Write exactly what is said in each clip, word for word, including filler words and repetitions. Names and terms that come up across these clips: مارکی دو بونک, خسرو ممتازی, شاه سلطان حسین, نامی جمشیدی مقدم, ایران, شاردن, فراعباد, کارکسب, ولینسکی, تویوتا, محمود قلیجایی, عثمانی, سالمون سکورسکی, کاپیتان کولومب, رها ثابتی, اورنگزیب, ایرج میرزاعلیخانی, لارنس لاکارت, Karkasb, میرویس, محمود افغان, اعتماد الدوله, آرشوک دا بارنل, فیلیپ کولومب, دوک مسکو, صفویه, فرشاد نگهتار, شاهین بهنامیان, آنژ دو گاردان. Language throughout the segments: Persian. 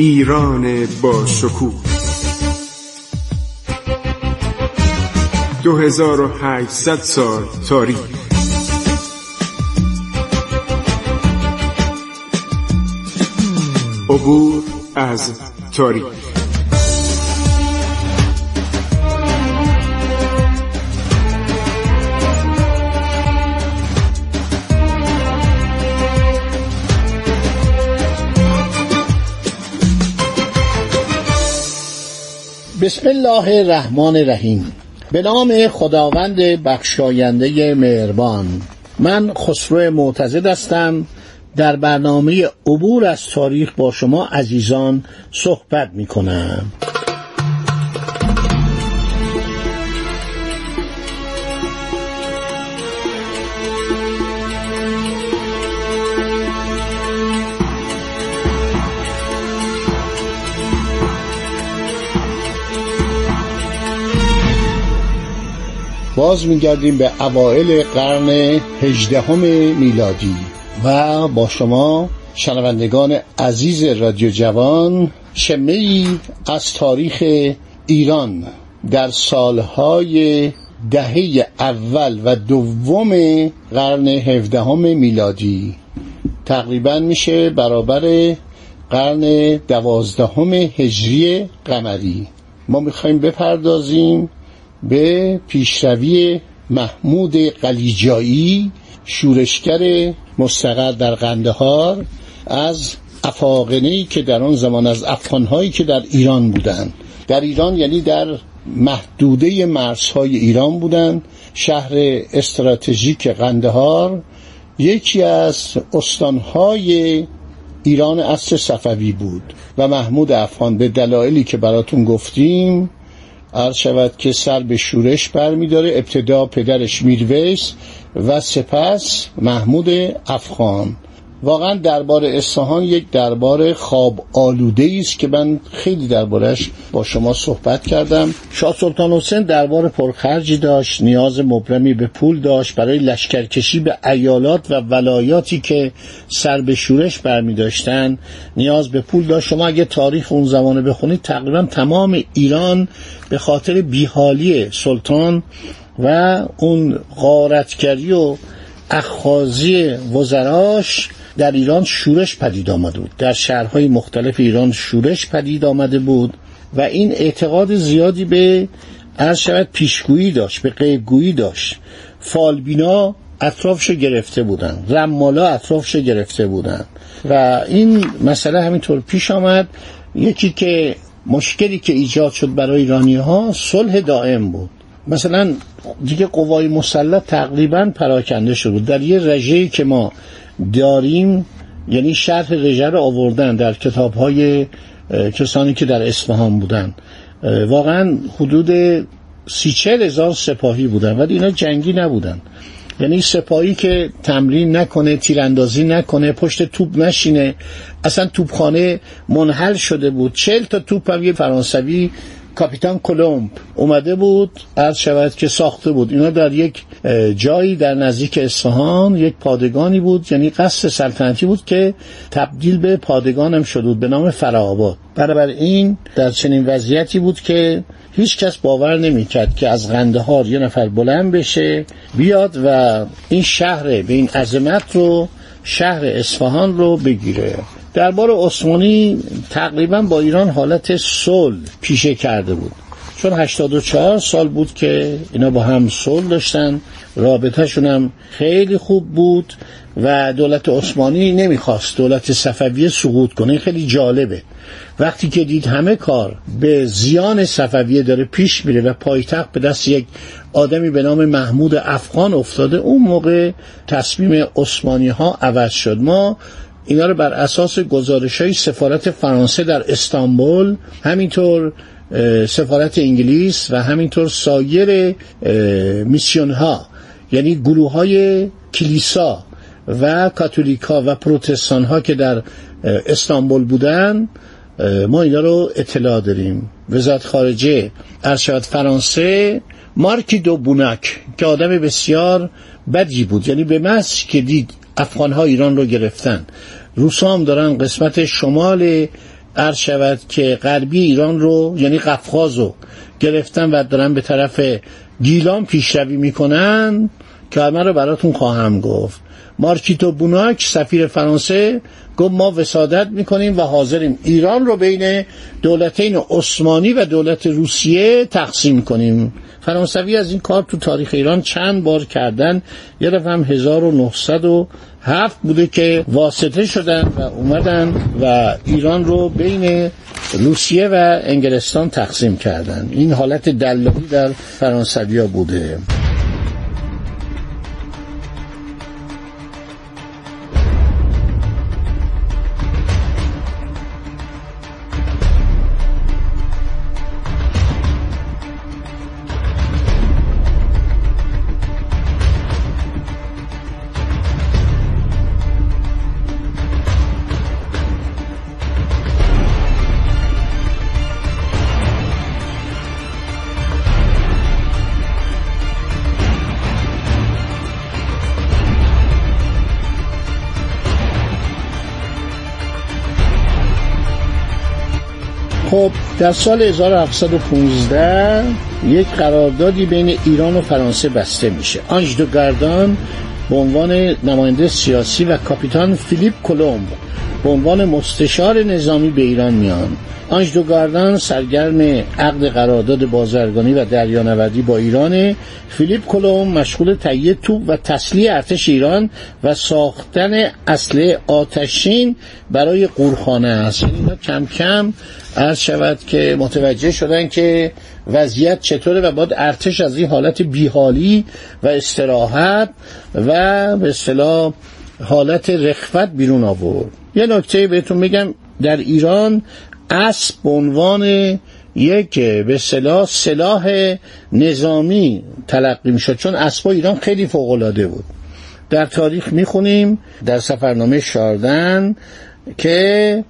ایران با شکوه دو هزار و هشتصد سال تاریخ. عبور از تاریخ. بسم الله الرحمن الرحیم. به نام خداوند بخشاینده مهربان. من خسرو ممتازی هستم. در برنامه عبور از تاریخ با شما عزیزان صحبت می‌کنم. باز می‌گردیم به اوایل قرن هجدهم میلادی و با شما شنوندگان عزیز رادیو جوان شمعی از تاریخ ایران در سالهای دهه اول و دوم قرن هفدهم میلادی، تقریباً میشه برابر قرن دوازدهم هجری قمری، ما می‌خوایم بپردازیم به پیشروی محمود قلیجایی، شورشگر مستقر در قندهار، از افاقنه‌ای که در آن زمان از افغان‌هایی که در ایران بودند، در ایران یعنی در محدوده مرزهای ایران بودند. شهر استراتژیک قندهار یکی از استان‌های ایران عصر صفوی بود و محمود افغان به دلایلی که براتون گفتیم عرض شود که سر به شورش برمی‌داره. ابتدا پدرش میرویس و سپس محمود افغان. واقعا دربار اصفهان یک دربار خواب آلوده‌ای است که من خیلی دربارش با شما صحبت کردم. شاه سلطان حسین دربار پرخرجی داشت، نیاز مبرمی به پول داشت برای لشکرکشی به ایالات و ولایاتی که سر به شورش برمی‌داشتند، نیاز به پول داشت. شما اگه تاریخ اون زمانه بخونید تقریبا تمام ایران به خاطر بیحالی سلطان و اون غارتگری و اخاذی وزراش در ایران شورش پدید آمده بود. در شهرهای مختلف ایران شورش پدید آمده بود و این اعتقاد زیادی به ارشد پیشگویی داشت، به غیبگویی داشت. فالبینا اطرافشو گرفته بودن، رمالا اطرافشو گرفته بودن و این مسئله همینطور پیش آمد. یکی که مشکلی که ایجاد شد برای ایرانی ها صلح دائم بود. مثلا دیگه قوای مسلح تقریبا پراکنده شد. در یه رژه‌ای که ما داریم، یعنی شرح رژه رو آوردن در کتاب‌های کسانی که در اصفهان بودن، واقعا حدود سی چهل هزار سپاهی بودن ولی اینا جنگی نبودن. یعنی سپاهی که تمرین نکنه، تیراندازی نکنه، پشت توپ نشینه، اصلا توپخانه منحل شده بود. چهل تا توپ هم یه فرانسوی کاپیتان کولومب اومده بود عرض شود که ساخته بود. اینا در یک جایی در نزدیک اصفهان یک پادگانی بود، یعنی قصر سلطنتی بود که تبدیل به پادگان هم شده بود به نام فراعباد. بنابراین در چنین وضعیتی بود که هیچ کس باور نمی‌کرد که از قندهار یه نفر بلند بشه بیاد و این شهر به این عظمت رو، شهر اصفهان رو بگیره. دربار عثمانی تقریبا با ایران حالت صلح پیشه کرده بود، چون هشتاد و چهار سال بود که اینا با هم صلح داشتن، رابطهشون هم خیلی خوب بود و دولت عثمانی نمیخواست دولت صفویه سقوط کنه. خیلی جالبه وقتی که دید همه کار به زیان صفویه داره پیش میره و پایتخت به دست یک آدمی به نام محمود افغان افتاده، اون موقع تصمیم عثمانی ها عوض شد. ما اینا رو بر اساس گزارش‌های سفارت فرانسه در استانبول، همینطور سفارت انگلیس و همینطور سایر میسیون‌ها، یعنی گروه‌های کلیسا و کاتولیک‌ها و پروتستان‌ها که در استانبول بودن، ما اینا رو اطلاع داریم. وزارت خارجه ارشد فرانسه مارکی دو بونک که آدم بسیار بدی بود، یعنی به محض که دید افغان‌ها ایران رو گرفتن، روس‌ها هم دارن قسمت شمال عرض شود که غربی ایران رو، یعنی قفقاز رو گرفتن و دارن به طرف گیلان پیشروی میکنن که من رو براتون خواهم گفت. مارکیتو بوناک سفیر فرانسه گفت ما وسادت میکنیم و حاضریم ایران رو بین دولتین عثمانی و دولت روسیه تقسیم کنیم. فرانسوی از این کار تو تاریخ ایران چند بار کردن. یه دفعه هم هزار و نهصد و هفت بوده که واسطه شدن و اومدن و ایران رو بین روسیه و انگلستان تقسیم کردن. این حالت دلالی در فرانسویا بوده. خب در سال هزار و هفتصد و پانزده یک قراردادی بین ایران و فرانسه بسته میشه. آنژ دو گاردان به عنوان نماینده سیاسی و کاپیتان فیلیپ کولومب به عنوان مستشار نظامی به ایران میان. آنژ دو گاردان سرگرم عقد قرارداد بازرگانی و دریانوردی با ایرانه. فیلیپ کولومب مشغول تهیه توپ و تسلیح ارتش ایران و ساختن اسلحه آتشین برای قورخانه است. اینا کم کم عرض شود که متوجه شدن که وضعیت چطوره و باید ارتش از این حالت بیحالی و استراحت و به اصطلاح حالت رخوت بیرون آورد. یه نکته بهتون بگم، در ایران اسب به عنوان یک به اصطلاح سلاح نظامی تلقی میشد، چون اسبای ایران خیلی فوق العاده بود. در تاریخ میخونیم در سفرنامه شاردن که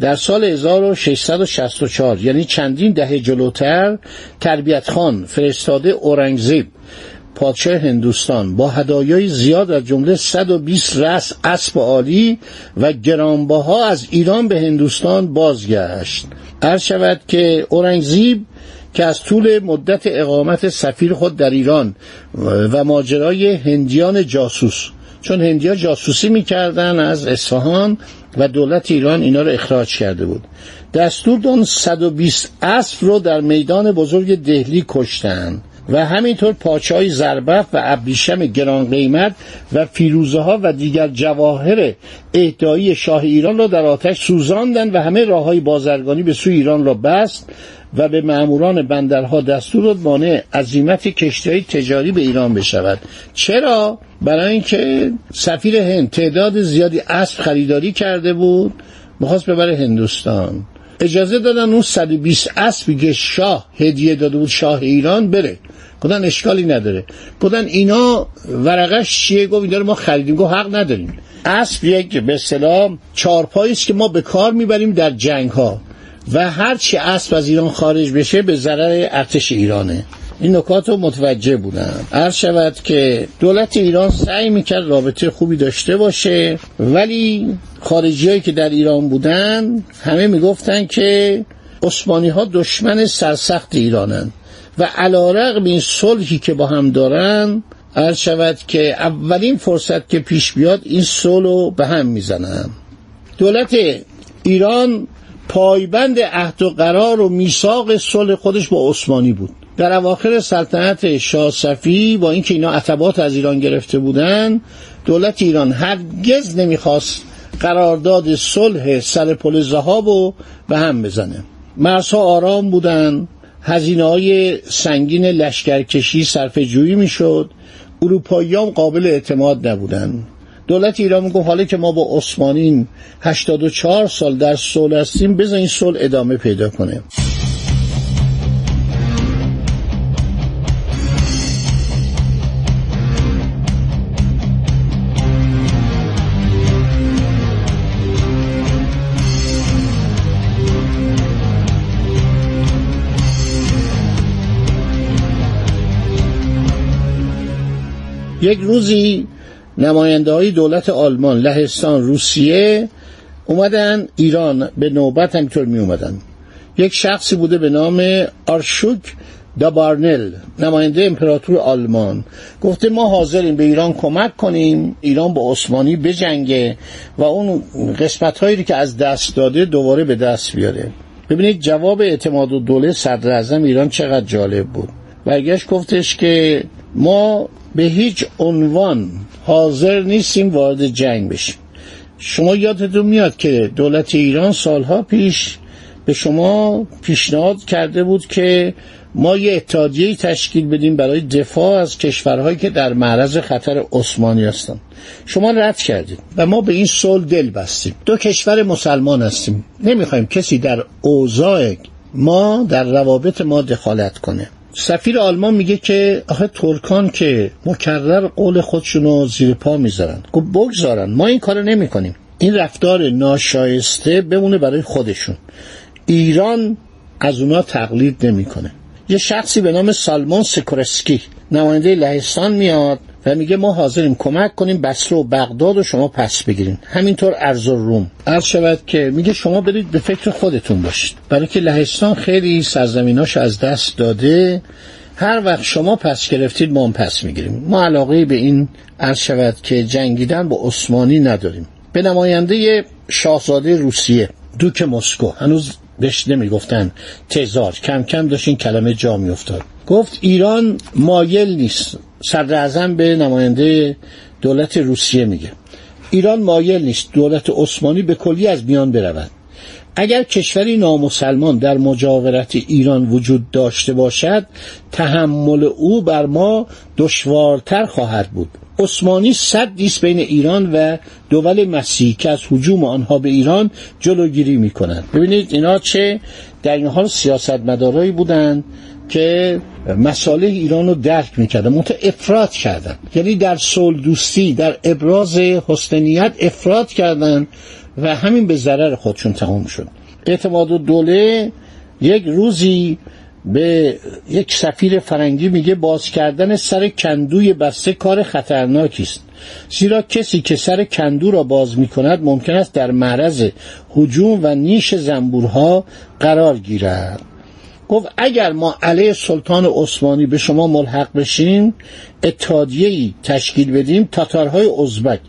در سال هزار و ششصد و شصت و چهار، یعنی چندین دهه جلوتر، تربیت خان فرستاده اورنگزیب پادشاه هندوستان با هدایای زیاد از جمله صد و بیست رأس اسب عالی و گرانبها از ایران به هندوستان بازگشت. عرض شود که اورنگزیب که از طول مدت اقامت سفیر خود در ایران و ماجرای هندیان جاسوس، چون هندیا جاسوسی میکردن از اصفهان و دولت ایران اینا رو اخراج کرده بود، دستور داد صد و بیست اسب رو در میدان بزرگ دهلی کشتن و همینطور پاچه‌های زربفت و ابریشم گران قیمت و فیروزه‌ها و دیگر جواهر اهدایی شاه ایران را در آتش سوزاندند و همه راه‌های بازرگانی به سوی ایران را بست و به ماموران بندرها دستور داد مانع عزیمت کشتی‌های تجاری به ایران بشود. چرا؟ برای اینکه سفیر هند تعداد زیادی اسب خریداری کرده بود، می‌خواست ببره هندوستان. اجازه دادن اون صد و بیست اسبی که شاه هدیه داده بود شاه ایران بره. گفتن اشکالی نداره. گفتن اینا ورقش چیه؟ گفت اینا رو ما خریدیم. گفت حق نداریم. اسب یک به اصطلاح چارپایی است که ما به کار میبریم در جنگ ها و هر چی اسب از ایران خارج بشه به ضرر ارتش ایرانه. این نکات رو متوجه بودن. عرض شود که دولت ایران سعی میکرد رابطه خوبی داشته باشه، ولی خارجیایی که در ایران بودن همه میگفتن که عثمانی ها دشمن سرسخت ایرانن و علی‌رغم این صلحی که با هم دارن، عرض شود که اولین فرصت که پیش بیاد این صلح رو به هم میزنن. دولت ایران پایبند عهد و قرار و میثاق صلح خودش با عثمانی بود. در اواخر سلطنت شاه صفی با اینکه اینا عتبات از ایران گرفته بودن، دولت ایران هرگز نمیخواست قرارداد صلح سر پل ذهابو به هم بزنه. مرزها آرام بودن، هزینه‌های سنگین لشکرکشی صرفه‌جویی میشد، اروپایی‌ها قابل اعتماد نبودن. دولت ایران میگه حالا که ما با عثمانی هشتاد و چهار سال در صلح هستیم، بذار این صلح ادامه پیدا کنه. یک روزی نماینده‌های دولت آلمان، لهستان، روسیه اومدن ایران، به نوبت همینطور می اومدن. یک شخصی بوده به نام آرشوک دا بارنل، نماینده امپراتور آلمان، گفته ما حاضریم به ایران کمک کنیم، ایران با عثمانی بجنگه و اون قسمت هایی که از دست داده دوباره به دست بیاره. ببینید جواب اعتماد الدوله صدراعظم ایران چقدر جالب بود. برگشت گفتش که ما به هیچ عنوان حاضر نیستیم وارد جنگ بشیم. شما یادتون میاد که دولت ایران سالها پیش به شما پیشنهاد کرده بود که ما یه اتحادیه‌ای تشکیل بدیم برای دفاع از کشورهایی که در معرض خطر عثمانی هستند. شما رد کردید و ما به این صلح دل بستیم. دو کشور مسلمان هستیم، نمیخوایم کسی در اوضاع ما، در روابط ما دخالت کنه. سفیر آلمان میگه که آخه ترکان که مکرر قول خودشونو زیر پا میذارن، گفت بگذارن، ما این کارو نمیکنیم. این رفتار ناشایسته بمونه برای خودشون. ایران از اونا تقلید نمیکنه. یه شخصی به نام سالمون سکورسکی، نماینده لهستان، میاد و میگه ما حاضریم کمک کنیم بصره و بغداد رو شما پس بگیرین، همینطور ارز و روم. عرض شود که میگه شما برید به فکر خودتون باشید، برای که لهستان خیلی سرزمیناش از دست داده، هر وقت شما پس گرفتید ما هم پس میگیریم، ما علاقه به این عرض شود که جنگیدن با عثمانی نداریم. به نماینده شاهزاده روسیه دوک مسکو، هنوز بهش نمیگفتن تزار، کم کم داشت این کلمه جا میافتاد، گفت ایران مایل نیست. صدراعظم به نماینده دولت روسیه میگه ایران مایل نیست دولت عثمانی به کلی از میان برود. اگر کشوری نامسلمان در مجاورت ایران وجود داشته باشد، تحمل او بر ما دشوارتر خواهد بود. عثمانی سدی است بین ایران و دول مسیحی که از هجوم آنها به ایران جلوگیری میکنند. ببینید اینا چه در این حال سیاستمدارایی بودند که مصالح ایران رو درک میکردن، منتها افراط کردن، یعنی در صلح دوستی، در ابراز حسن نیت افراط کردن و همین به ضرر خودشون تمام شد. اعتماد الدوله یک روزی به یک سفیر فرنگی میگه باز کردن سر کندوی بسته کار خطرناکی است، زیرا کسی که سر کندو را باز میکند ممکن است در معرض هجوم و نیش زنبورها قرار گیرد. گفت اگر ما علیه سلطان عثمانی به شما ملحق بشیم، اتحادیه‌ای تشکیل بدیم، تاتارهای ازبک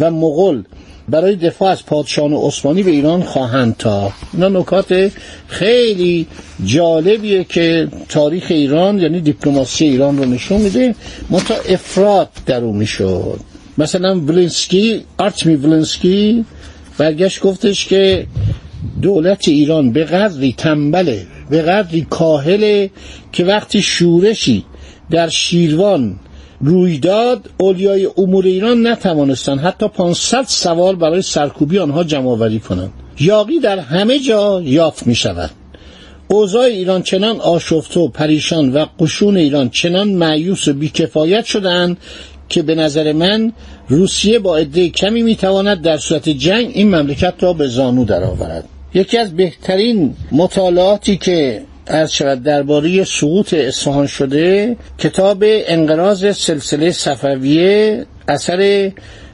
و مغول برای دفاع از پادشاهان عثمانی به ایران خواهند تا. اینا نکات خیلی جالبیه که تاریخ ایران، یعنی دیپلماسی ایران رو نشون میده، منتها افراط در اون میشد. مثلا ولینسکی، آرتمی ولینسکی برگشت گفتش که دولت ایران به قدری تنبله، به قدری کاهله که وقتی شورشی در شیروان رویداد، اولیای امور ایران نتوانستند حتی پانصد سوار برای سرکوبی آنها جمع آوری کنند. یاغی در همه جا یافت می شود. اوضاع ایران چنان آشفته و پریشان و قشون ایران چنان مایوس و بیکفایت شدند که به نظر من روسیه با عده کمی می تواند در صورت جنگ این مملکت را به زانو درآورد. یکی از بهترین مطالعاتی که از شود درباره سقوط اصفهان شده، کتاب انقراض سلسله صفویه اثر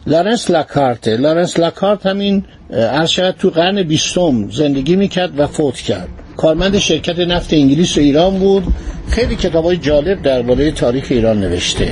لارنس لاکارت. لارنس لاکارت همین از شود تو قرن بیستم زندگی میکرد و فوت کرد، کارمند شرکت نفت انگلیس و ایران بود. خیلی کتابای جالب درباره تاریخ ایران نوشته.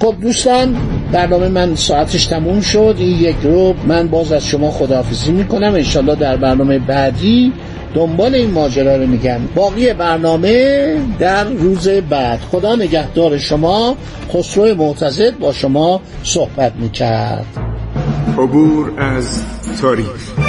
خب دوستان، برنامه من ساعتش تموم شد. این یک رو من باز از شما خداحافظی میکنم. انشالله در برنامه بعدی دنبال این ماجرا رو میگم. باقی برنامه در روز بعد. خدا نگهدار شما. خسرو ممتازی با شما صحبت میکرد. عبور از تاریخ.